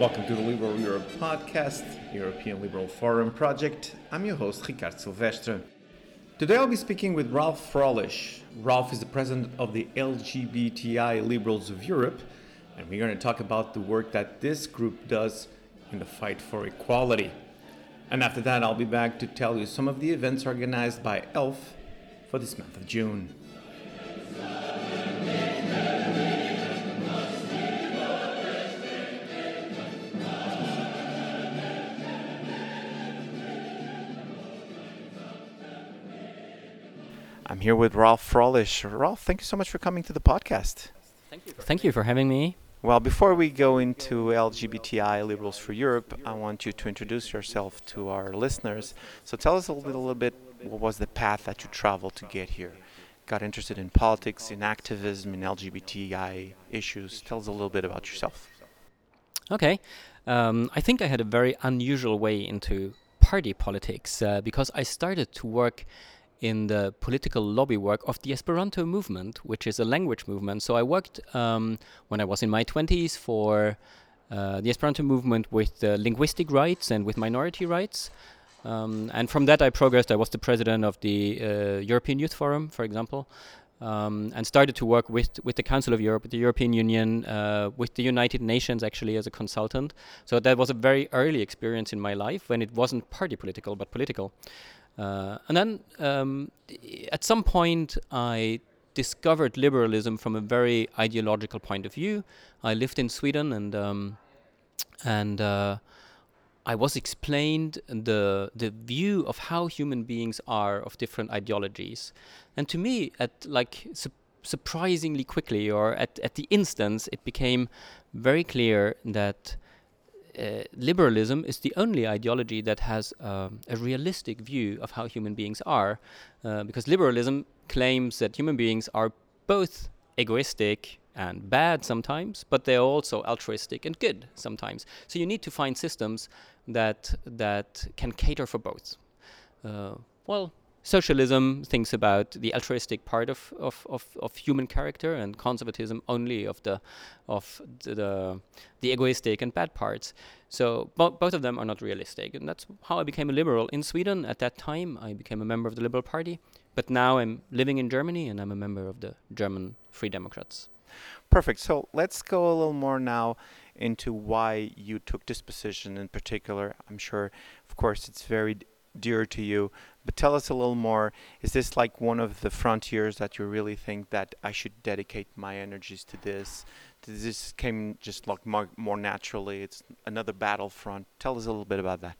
Welcome to the Liberal Europe podcast, European Liberal Forum project. I'm your host, Ricardo Silvestre. Today I'll be speaking with Ralf Fröhlich. Ralf is the president of the LGBTI Liberals of Europe, and we're going to talk about the work that this group does in the fight for equality. And after that, I'll be back to tell you some of the events organized by ELF for this month of June. I'm here with Ralf Fröhlich. Ralf, thank you so much for coming to the podcast. Thank you for having me. Well, before we go into LGBTI Liberals for Europe, I want you to introduce yourself to our listeners. So tell us a little bit, what was the path that you traveled to get here? Got interested in politics, in activism, in LGBTI issues. Tell us a little bit about yourself. Okay. I think I had a very unusual way into party politics because I started to work in the political lobby work of the Esperanto movement, which is a language movement. So I worked when I was in my 20s for the Esperanto movement with linguistic rights and with minority rights. And from that I progressed. I was the president of the European Youth Forum, for example, and started to work with the Council of Europe, with the European Union, with the United Nations actually as a consultant. So that was a very early experience in my life when it wasn't party political, but political. And then at some point I discovered liberalism from a very ideological point of view. I lived in Sweden and I was explained the view of how human beings are of different ideologies. And to me, at surprisingly quickly, or at the instance, it became very clear that liberalism is the only ideology that has a realistic view of how human beings are, because liberalism claims that human beings are both egoistic and bad sometimes, but they're also altruistic and good sometimes. So you need to find systems that can cater for both. Socialism thinks about the altruistic part of human character, and conservatism only of the egoistic and bad parts. So both of them are not realistic, and that's how I became a liberal in Sweden. At that time, I became a member of the Liberal Party, but now I'm living in Germany, and I'm a member of the German Free Democrats. Perfect. So let's go a little more now into why you took this position in particular. I'm sure, of course, it's very dear to you, but tell us a little more. Is this like one of the frontiers that you really think that I should dedicate my energies to? This came just like more naturally. It's another battlefront. Tell us a little bit about that.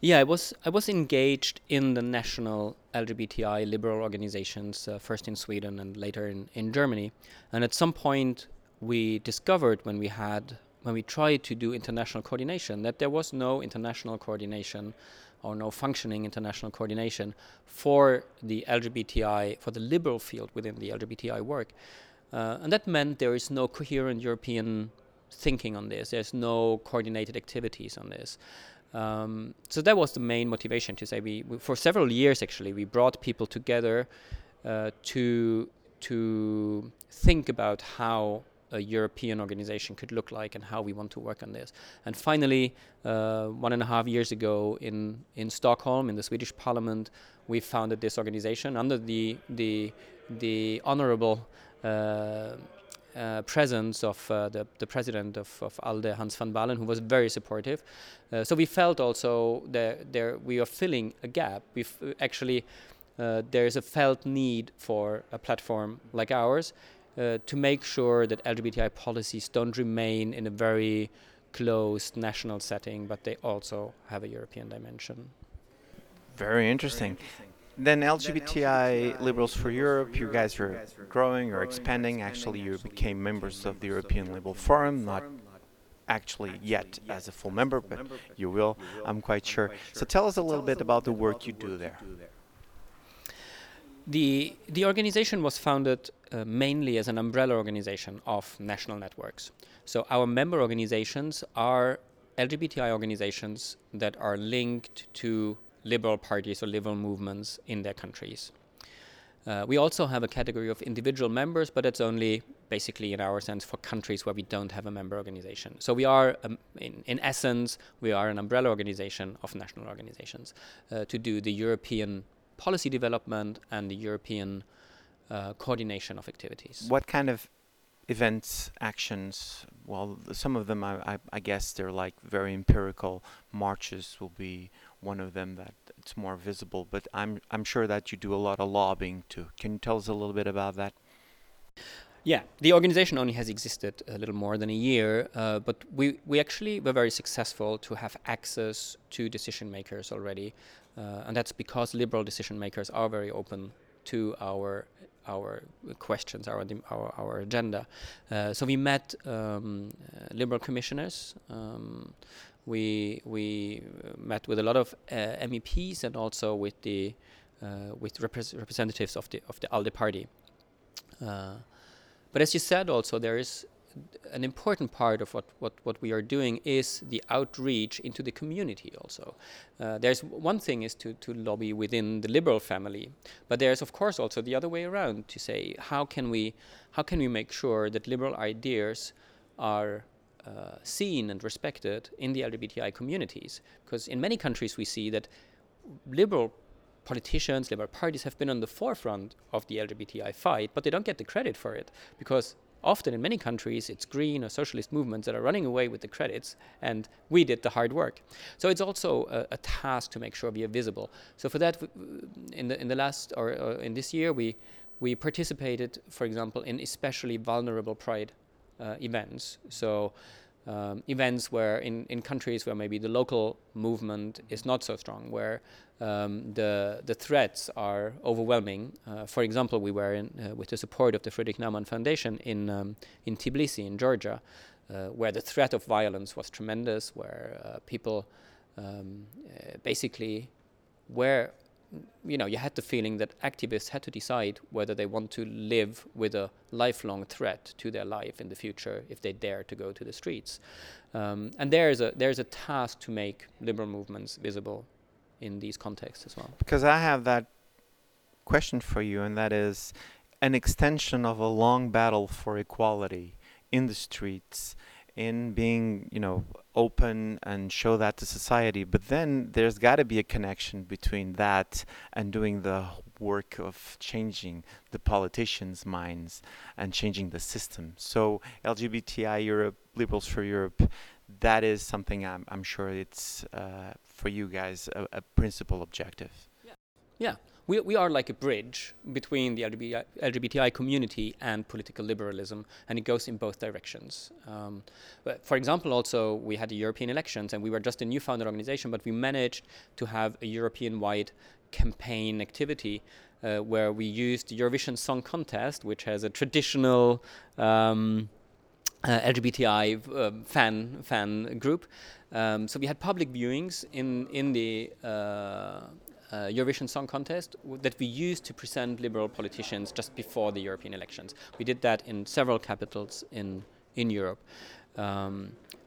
Yeah, I was engaged in the national LGBTI liberal organizations, first in Sweden and later in Germany. And at some point we discovered when we tried to do international coordination, that there was no international coordination or no functioning international coordination for the LGBTI, for the liberal field within the LGBTI work. And that meant there is no coherent European thinking on this. There's no coordinated activities on this. So that was the main motivation to say we for several years actually, we brought people together to think about how a European organization could look like and how we want to work on this. And finally, 1.5 years ago in Stockholm, in the Swedish Parliament, we founded this organization under the honorable presence of the president of ALDE, Hans van Balen, who was very supportive. So we felt also that we are filling a gap. There is a felt need for a platform like ours, to make sure that LGBTI policies don't remain in a very closed national setting, but they also have a European dimension. Very interesting. Then LGBTI Liberals for Europe, you guys are growing or expanding. Actually, you became members of the European Liberal Forum, not actually yet as a full member, but you will, I'm quite sure. So tell us a little bit about the work you do there. The organization was founded mainly as an umbrella organization of national networks. So our member organizations are LGBTI organizations that are linked to liberal parties or liberal movements in their countries. We also have a category of individual members, but it's only basically in our sense for countries where we don't have a member organization. So we are, in essence, we are an umbrella organization of national organizations to do the European policy development and the European coordination of activities. What kind of events, actions? Well, some of them, I guess, they're like very empirical. Marches will be one of them that it's more visible. But I'm sure that you do a lot of lobbying too. Can you tell us a little bit about that? Yeah, the organization only has existed a little more than a year, but we actually were very successful to have access to decision makers already, and that's because liberal decision makers are very open to our questions, our agenda. So we met liberal commissioners. We met with a lot of MEPs and also with the representatives of the ALDE party. But as you said also, there is an important part of what we are doing is the outreach into the community also. There's one thing is to lobby within the liberal family, but there's of course also the other way around to say, how can we make sure that liberal ideas are seen and respected in the LGBTI communities? Because in many countries we see that liberal politicians, liberal parties have been on the forefront of the LGBTI fight, but they don't get the credit for it because often in many countries it's green or socialist movements that are running away with the credits and we did the hard work. So it's also a task to make sure we are visible. So for that, in this year, we participated, for example, in especially vulnerable Pride events. So events where in countries where maybe the local movement is not so strong, where the threats are overwhelming. For example, we were with the support of the Friedrich Naumann Foundation in Tbilisi in Georgia, where the threat of violence was tremendous, where people basically were, you know, you had the feeling that activists had to decide whether they want to live with a lifelong threat to their life in the future if they dare to go to the streets. And there's a task to make liberal movements visible in these contexts as well. Because I have that question for you, and that is an extension of a long battle for equality in the streets, in being, you know, open and show that to society. But then there's got to be a connection between that and doing the work of changing the politicians' minds and changing the system. So LGBTI Europe, Liberals for Europe, that is something I'm sure it's for you guys a principal objective. Yeah. We are like a bridge between the LGBTI community and political liberalism, and it goes in both directions. But for example, also, we had the European elections, and we were just a new founded organization, but we managed to have a European-wide campaign activity where we used the Eurovision Song Contest, which has a traditional LGBTI fan group. So we had public viewings in the Eurovision Song Contest that we used to present liberal politicians just before the European elections. We did that in several capitals in Europe.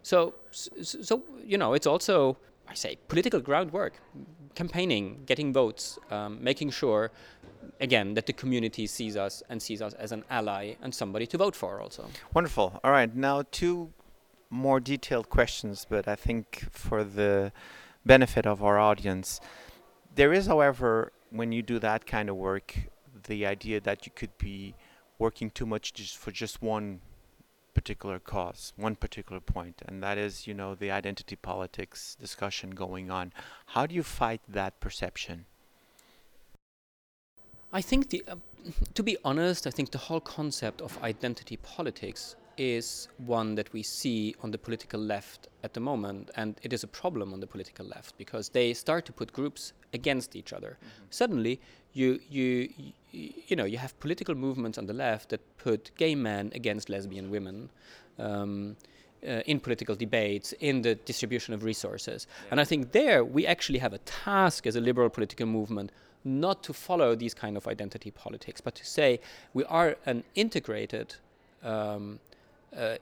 So you know, it's also, I say, political groundwork, campaigning, getting votes, making sure, again, that the community sees us as an ally and somebody to vote for also. Wonderful. All right, now two more detailed questions, but I think for the benefit of our audience. There is, however, when you do that kind of work, the idea that you could be working too much just for just one particular cause, one particular point, and that is, you know, the identity politics discussion going on. How do you fight that perception? I think to be honest, I think the whole concept of identity politics is one that we see on the political left at the moment, and it is a problem on the political left because they start to put groups against each other. Mm-hmm. Suddenly, you know, you have political movements on the left that put gay men against lesbian women in political debates, in the distribution of resources. Yeah. And I think there we actually have a task as a liberal political movement not to follow these kind of identity politics, but to say we are an integrated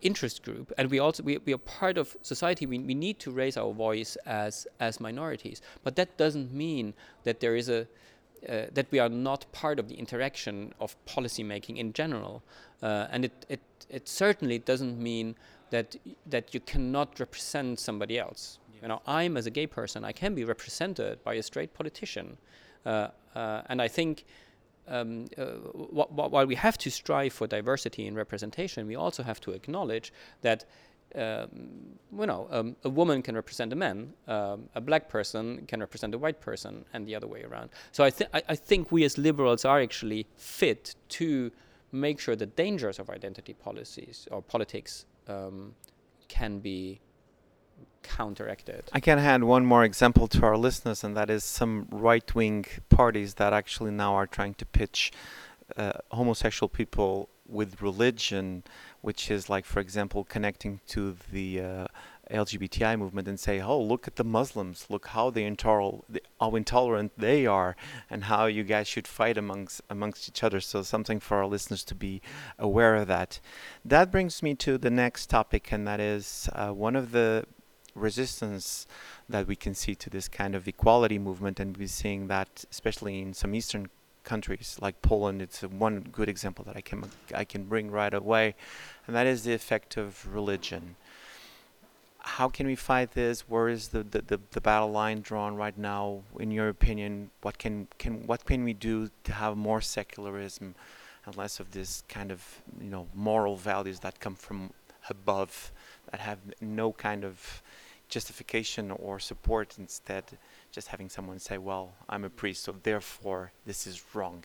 interest group, and we are part of society. We need to raise our voice as minorities, but that doesn't mean that there is a that we are not part of the interaction of policy making in general, and it certainly doesn't mean that you cannot represent somebody else. Yes. You know, I'm as a gay person, I can be represented by a straight politician, and I think while we have to strive for diversity in representation, we also have to acknowledge that a woman can represent a man, a black person can represent a white person, and the other way around. So I think we as liberals are actually fit to make sure the dangers of identity policies or politics can be counteracted. I can add one more example to our listeners, and that is some right-wing parties that actually now are trying to pitch homosexual people with religion, which is like, for example, connecting to the LGBTI movement and say, oh, look at the Muslims, look how they how intolerant they are, and how you guys should fight amongst each other. So something for our listeners to be aware of that. That brings me to the next topic, and that is one of the resistance that we can see to this kind of equality movement, and we're seeing that especially in some Eastern countries like Poland. It's one good example that I can bring right away, and that is the effect of religion. How can we fight this? Where is the battle line drawn right now? In your opinion, what can we do to have more secularism and less of this kind of, you know, moral values that come from above, that have no kind of justification or support, instead just having someone say, well, I'm a priest, so therefore this is wrong?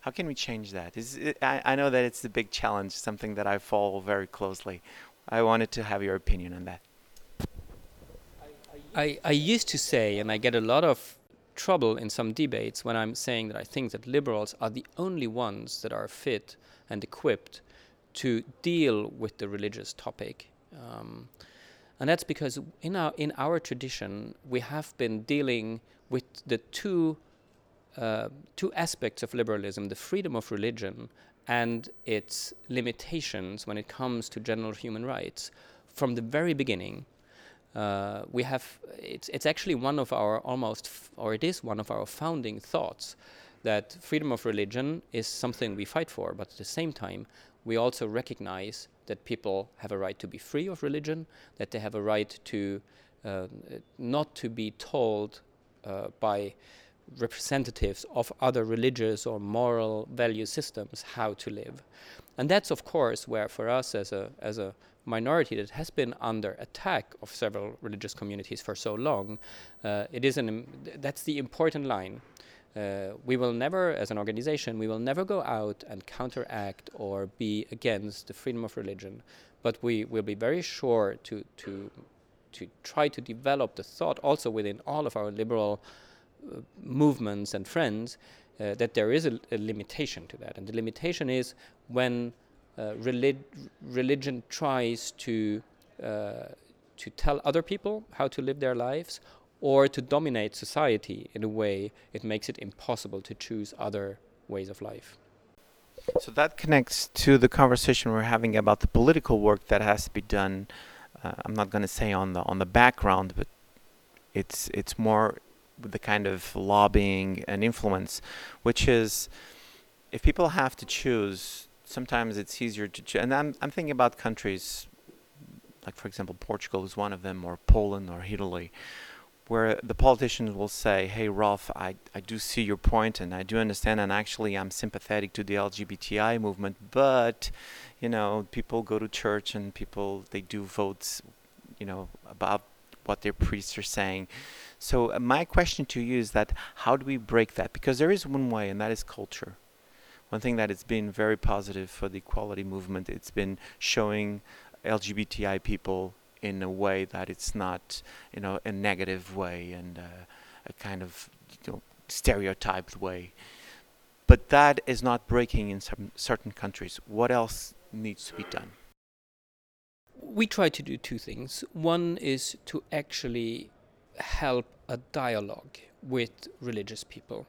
How can we change that? I know that it's a big challenge, something that I follow very closely. I wanted to have your opinion on that. I used to say, and I get a lot of trouble in some debates when I'm saying that I think that liberals are the only ones that are fit and equipped to deal with the religious topic. And that's because in our tradition, we have been dealing with the two aspects of liberalism: the freedom of religion and its limitations when it comes to general human rights. From the very beginning, it's actually one of our it is one of our founding thoughts, that freedom of religion is something we fight for, but at the same time, we also recognize that people have a right to be free of religion, that they have a right to not to be told by representatives of other religious or moral value systems how to live. And that's, of course, where for us as a minority that has been under attack of several religious communities for so long, that's the important line. As an organization, we will never go out and counteract or be against the freedom of religion, but we will be very sure to try to develop the thought also within all of our liberal movements and friends that there is a limitation to that. And the limitation is when religion tries to tell other people how to live their lives, or to dominate society in a way it makes it impossible to choose other ways of life. So that connects to the conversation we're having about the political work that has to be done. I'm not going to say on the background, but it's more the kind of lobbying and influence, which is, if people have to choose, sometimes it's easier to choose. And I'm thinking about countries like, for example, Portugal is one of them, or Poland or Italy, where the politicians will say, hey, Ralf, I do see your point, and I do understand, and actually I'm sympathetic to the LGBTI movement, but, you know, people go to church and people, they do votes, you know, about what their priests are saying. So my question to you is that, how do we break that? Because there is one way, and that is culture. One thing that has been very positive for the equality movement, it's been showing LGBTI people in a way that it's not, you know, a negative way and a kind of, you know, stereotyped way. But that is not breaking in some certain countries. What else needs to be done? We try to do two things. One is to actually help a dialogue with religious people.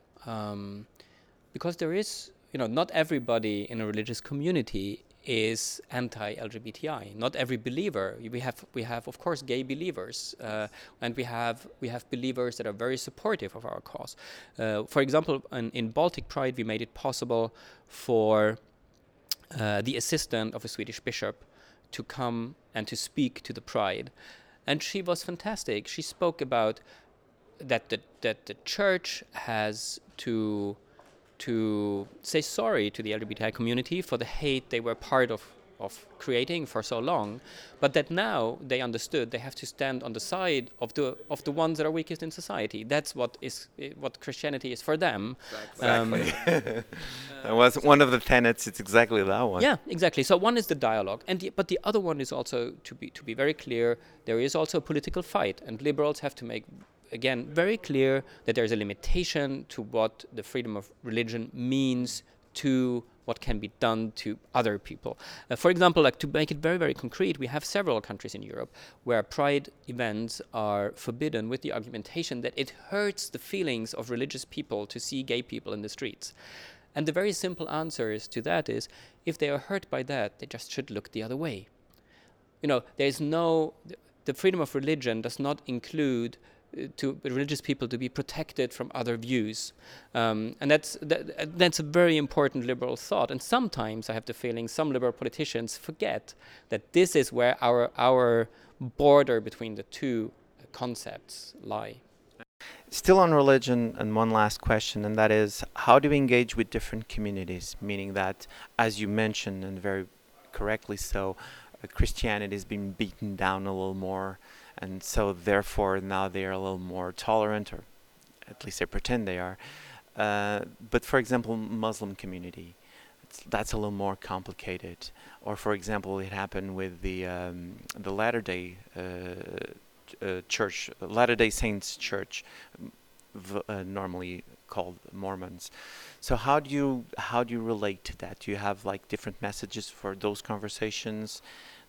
Because there is, you know, not everybody in a religious community is anti-LGBTI. Not every believer. We have of course gay believers, and we have believers that are very supportive of our cause. For example, in Baltic Pride, we made it possible for the assistant of a Swedish bishop to come and to speak to the Pride, and she was fantastic. She spoke about that the church has to say sorry to the LGBTI community for the hate they were part of creating for so long, but that now they understood they have to stand on the side of the ones that are weakest in society. That's what Christianity is for them. Exactly. That was one of the tenets. It's exactly that one. Yeah, exactly. So one is the dialogue, but the other one is also, to be very clear, there is also a political fight, and liberals have to make, again, very clear that there is a limitation to what the freedom of religion means to what can be done to other people. For example, like, to make it very, very concrete, we have several countries in Europe where Pride events are forbidden with the argumentation that it hurts the feelings of religious people to see gay people in the streets. And the very simple answer to that is, if they are hurt by that, they just should look the other way. You know, the freedom of religion does not include to religious people to be protected from other views, and that's a very important liberal thought. And sometimes I have the feeling some liberal politicians forget that this is where our border between the two concepts lie. Still on religion, and one last question, and that is, how do we engage with different communities? Meaning that, as you mentioned, and very correctly so, Christianity has been beaten down a little more, and so therefore now they are a little more tolerant, or at least they pretend they are. But for example, Muslim community, that's a little more complicated. Or for example, it happened with the Latter-day Church, Latter-day Saints Church, normally called Mormons. So how do you relate to that? Do you have like different messages for those conversations?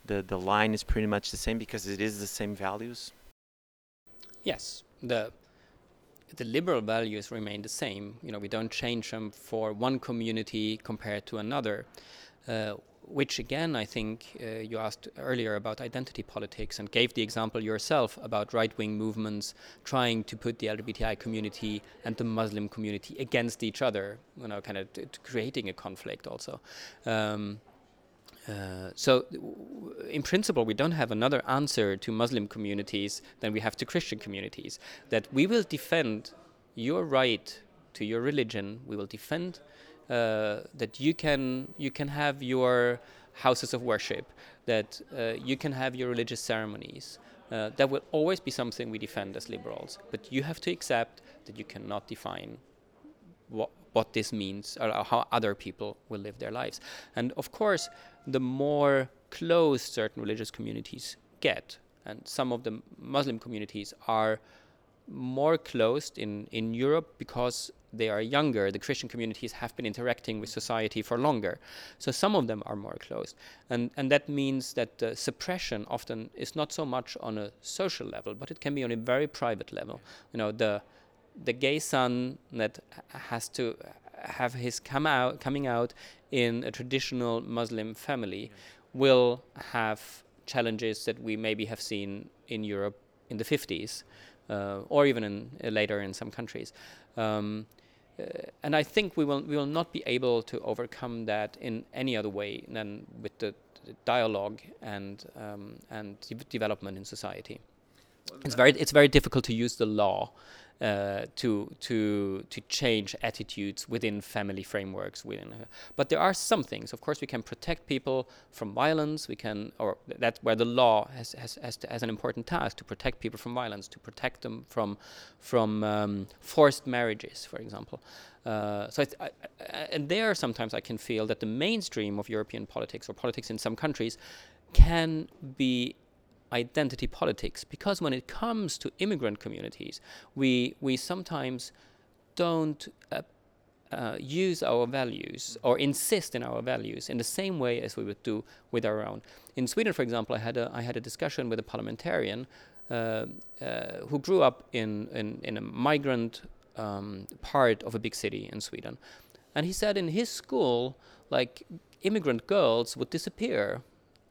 The line is pretty much the same because it is the same values? Yes, the liberal values remain the same. You know, we don't change them for one community compared to another, which again, I think you asked earlier about identity politics and gave the example yourself about right-wing movements trying to put the LGBTI community and the Muslim community against each other, you know, kind of creating a conflict also. In principle, we don't have another answer to Muslim communities than we have to Christian communities. That we will defend your right to your religion. We will defend that you can have your houses of worship. That you can have your religious ceremonies. That will always be something we defend as liberals. But you have to accept that you cannot define what this means, or how other people will live their lives. And of course, the more closed certain religious communities get, and some of the Muslim communities are more closed in Europe because they are younger. The Christian communities have been interacting with society for longer. So some of them are more closed. And that means that the suppression often is not so much on a social level, but it can be on a very private level. You know, the gay son that has to have his coming out in a traditional Muslim family will have challenges that we maybe have seen in Europe in the 50s, or even later in some countries. And I think we will not be able to overcome that in any other way than with the dialogue and development in society. It's very difficult to use the law to change attitudes within family frameworks. But there are some things. Of course, we can protect people from violence. That's where the law has an important task, to protect people from violence, to protect them from forced marriages, for example. And there sometimes I can feel that the mainstream of European politics, or politics in some countries, can be identity politics, because when it comes to immigrant communities, we sometimes don't use our values or insist in our values in the same way as we would do with our own. In Sweden, for example, I had a discussion with a parliamentarian who grew up in a migrant part of a big city in Sweden, and he said in his school, like, immigrant girls would disappear.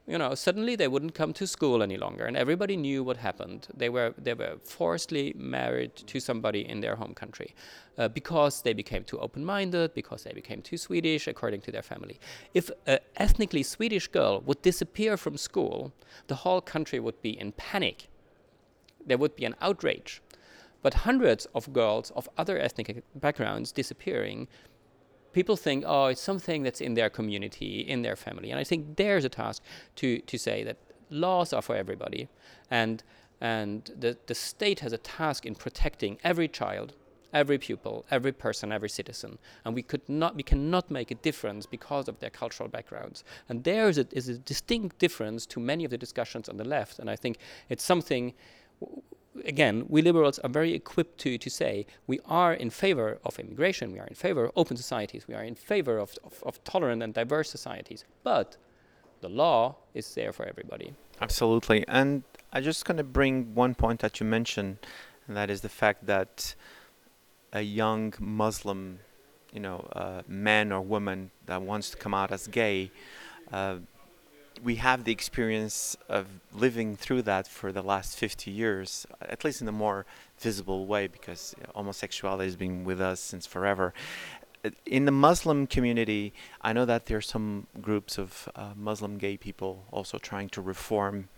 You know, suddenly they wouldn't come to school any longer, and everybody knew what happened. They were forcibly married to somebody in their home country because they became too open-minded, because they became too Swedish, according to their family. If an ethnically Swedish girl would disappear from school, the whole country would be in panic. There would be an outrage. But hundreds of girls of other ethnic backgrounds disappearing, people think, oh, it's something that's in their community, in their family. And I think there's a task to say that laws are for everybody, and the state has a task in protecting every child, every pupil, every person, every citizen. And we cannot make a difference because of their cultural backgrounds. And there is a distinct difference to many of the discussions on the left. And I think it's something, again, we liberals are very equipped to say we are in favor of immigration, we are in favor of open societies, we are in favor of tolerant and diverse societies, but the law is there for everybody. Absolutely. And I'm just going to bring one point that you mentioned, and that is the fact that a young Muslim, man or woman that wants to come out as gay, we have the experience of living through that for the last 50 years, at least in a more visible way, because homosexuality has been with us since forever. In the Muslim community, I know that there are some groups of Muslim gay people also trying to reform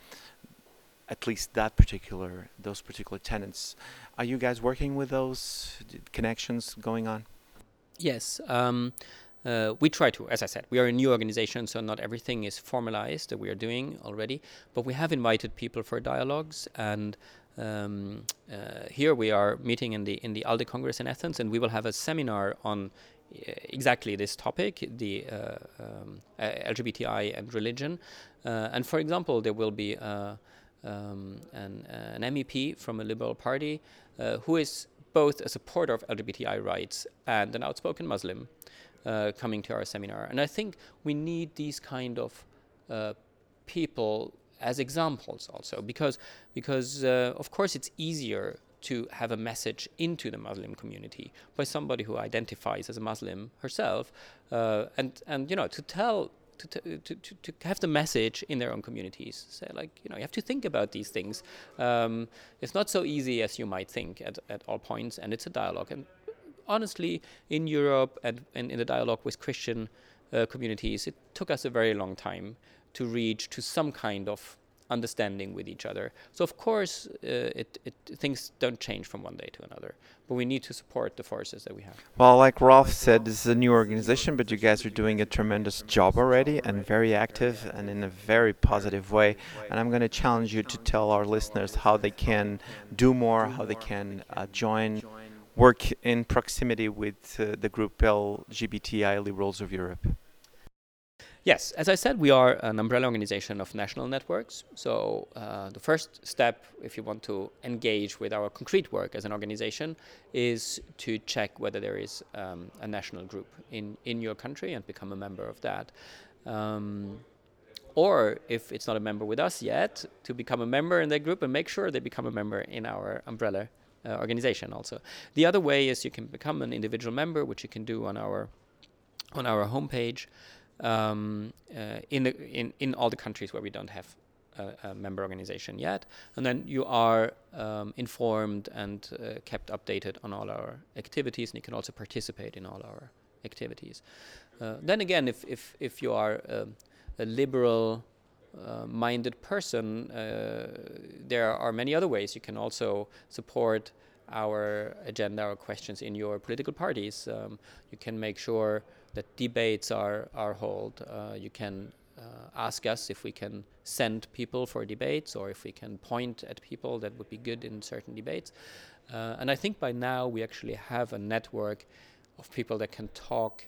at least those particular tenets. Are you guys working with those connections going on? Yes. We try to, as I said, we are a new organization, so not everything is formalized that we are doing already, but we have invited people for dialogues, and here we are meeting in the ALDE Congress in Athens, and we will have a seminar on exactly this topic, the LGBTI and religion, and for example, there will be an MEP from a Liberal Party who is both a supporter of LGBTI rights and an outspoken Muslim, coming to our seminar. And I think we need these kind of people as examples also, because of course it's easier to have a message into the Muslim community by somebody who identifies as a Muslim herself, to have the message in their own communities. Say, you have to think about these things. It's not so easy as you might think at all points, and it's a dialogue. And honestly, in Europe and in the dialogue with Christian communities, it took us a very long time to reach to some kind of understanding with each other. So of course, things don't change from one day to another, but we need to support the forces that we have. Well, like Ralf said, this is a new organization, but you guys are doing a tremendous job already, and very active and in a very positive way. And I'm going to challenge you to tell our listeners how they can do more, how they can join, work in proximity with the group LGBTI Liberals of Europe. Yes, as I said, we are an umbrella organization of national networks. So the first step, if you want to engage with our concrete work as an organization, is to check whether there is a national group in your country and become a member of that. Or if it's not a member with us yet, to become a member in that group and make sure they become a member in our umbrella organization also. The other way is you can become an individual member, which you can do on our homepage in all the countries where we don't have a member organization yet. And then you are informed and kept updated on all our activities, and you can also participate in all our activities. Then again, if you are a liberal minded person, there are many other ways. You can also support our agenda or questions in your political parties. You can make sure that debates are held. You can ask us if we can send people for debates, or if we can point at people that would be good in certain debates. And I think by now we actually have a network of people that can talk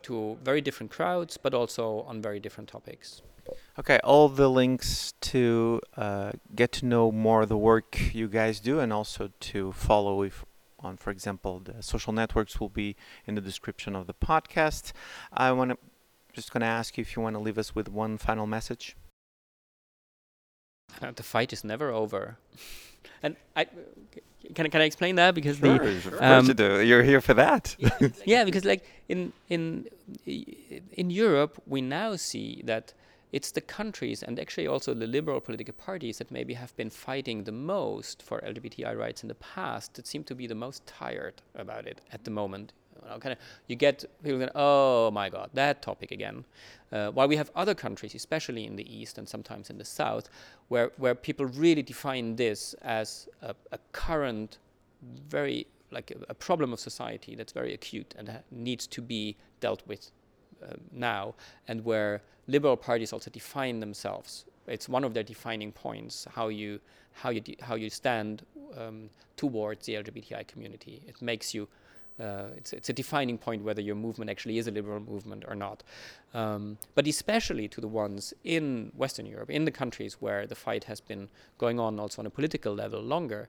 to very different crowds, but also on very different topics. Okay, all the links to get to know more the work you guys do, and also to follow on, for example, the social networks, will be in the description of the podcast. I'm just going to ask you if you want to leave us with one final message. The fight is never over. And can I explain that? Because sure, of course you do. You're here for that. Yeah, because like in Europe, we now see that it's the countries and actually also the liberal political parties that maybe have been fighting the most for LGBTI rights in the past that seem to be the most tired about it at the moment. Kind of, you get people going, oh my God, that topic again. While we have other countries, especially in the East and sometimes in the South, where people really define this as a current, very like a problem of society that's very acute and needs to be dealt with now, and where liberal parties also define themselves. It's one of their defining points, how you stand towards the LGBTI community. It makes you. It's a defining point whether your movement actually is a liberal movement or not. But especially to the ones in Western Europe, in the countries where the fight has been going on also on a political level longer,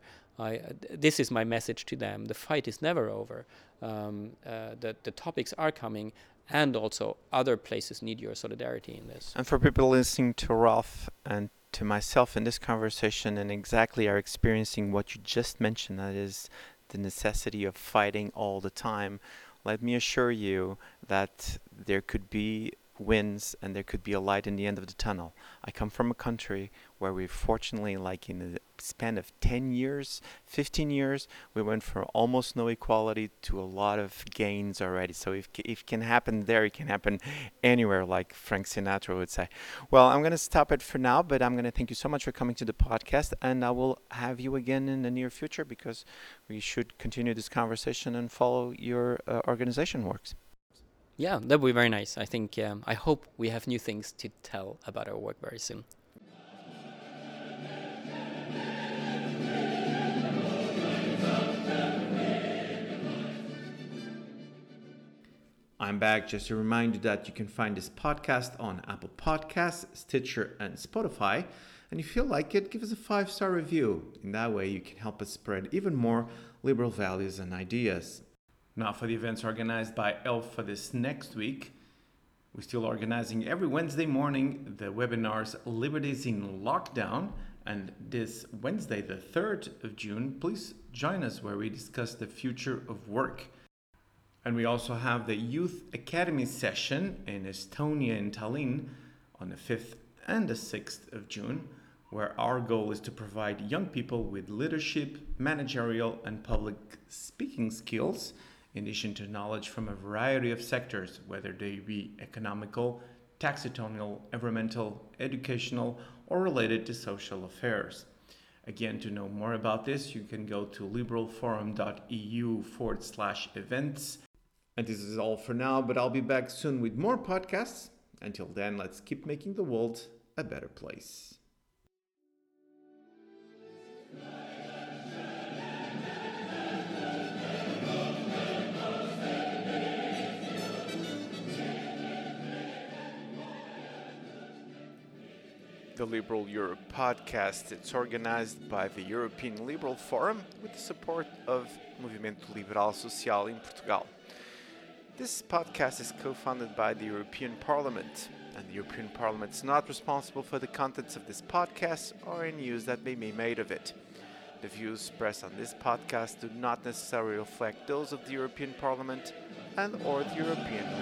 this is my message to them. The fight is never over. The topics are coming, and also other places need your solidarity in this. And for people listening to Ralf and to myself in this conversation and exactly are experiencing what you just mentioned, that is the necessity of fighting all the time, let me assure you that there could be wins and there could be a light in the end of the tunnel. I come from a country where we fortunately, like in the span of 10 years, 15 years, we went from almost no equality to a lot of gains already. So if it can happen there, it can happen anywhere, like Frank Sinatra would say. Well, I'm going to stop it for now, but I'm going to thank you so much for coming to the podcast, and I will have you again in the near future because we should continue this conversation and follow your organization works. Yeah, that would be very nice. I think, I hope we have new things to tell about our work very soon. I'm back. Just to remind you that you can find this podcast on Apple Podcasts, Stitcher, and Spotify. And if you feel like it, give us a 5-star review. In that way, you can help us spread even more liberal values and ideas. Now for the events organized by ELF for this next week, we're still organizing every Wednesday morning the webinars Liberties in Lockdown, and this Wednesday, the 3rd of June, please join us where we discuss the future of work. And we also have the Youth Academy session in Estonia in Tallinn on the 5th and the 6th of June, where our goal is to provide young people with leadership, managerial, and public speaking skills, in addition to knowledge from a variety of sectors, whether they be economical, taxonomical, environmental, educational, or related to social affairs. Again, to know more about this, you can go to liberalforum.eu/events. And this is all for now, but I'll be back soon with more podcasts. Until then, let's keep making the world a better place. The Liberal Europe podcast. It's organized by the European Liberal Forum with the support of Movimento Liberal Social in Portugal. This podcast is co-funded by the European Parliament, and the European Parliament is not responsible for the contents of this podcast or any use that may be made of it. The views expressed on this podcast do not necessarily reflect those of the European Parliament and/or the European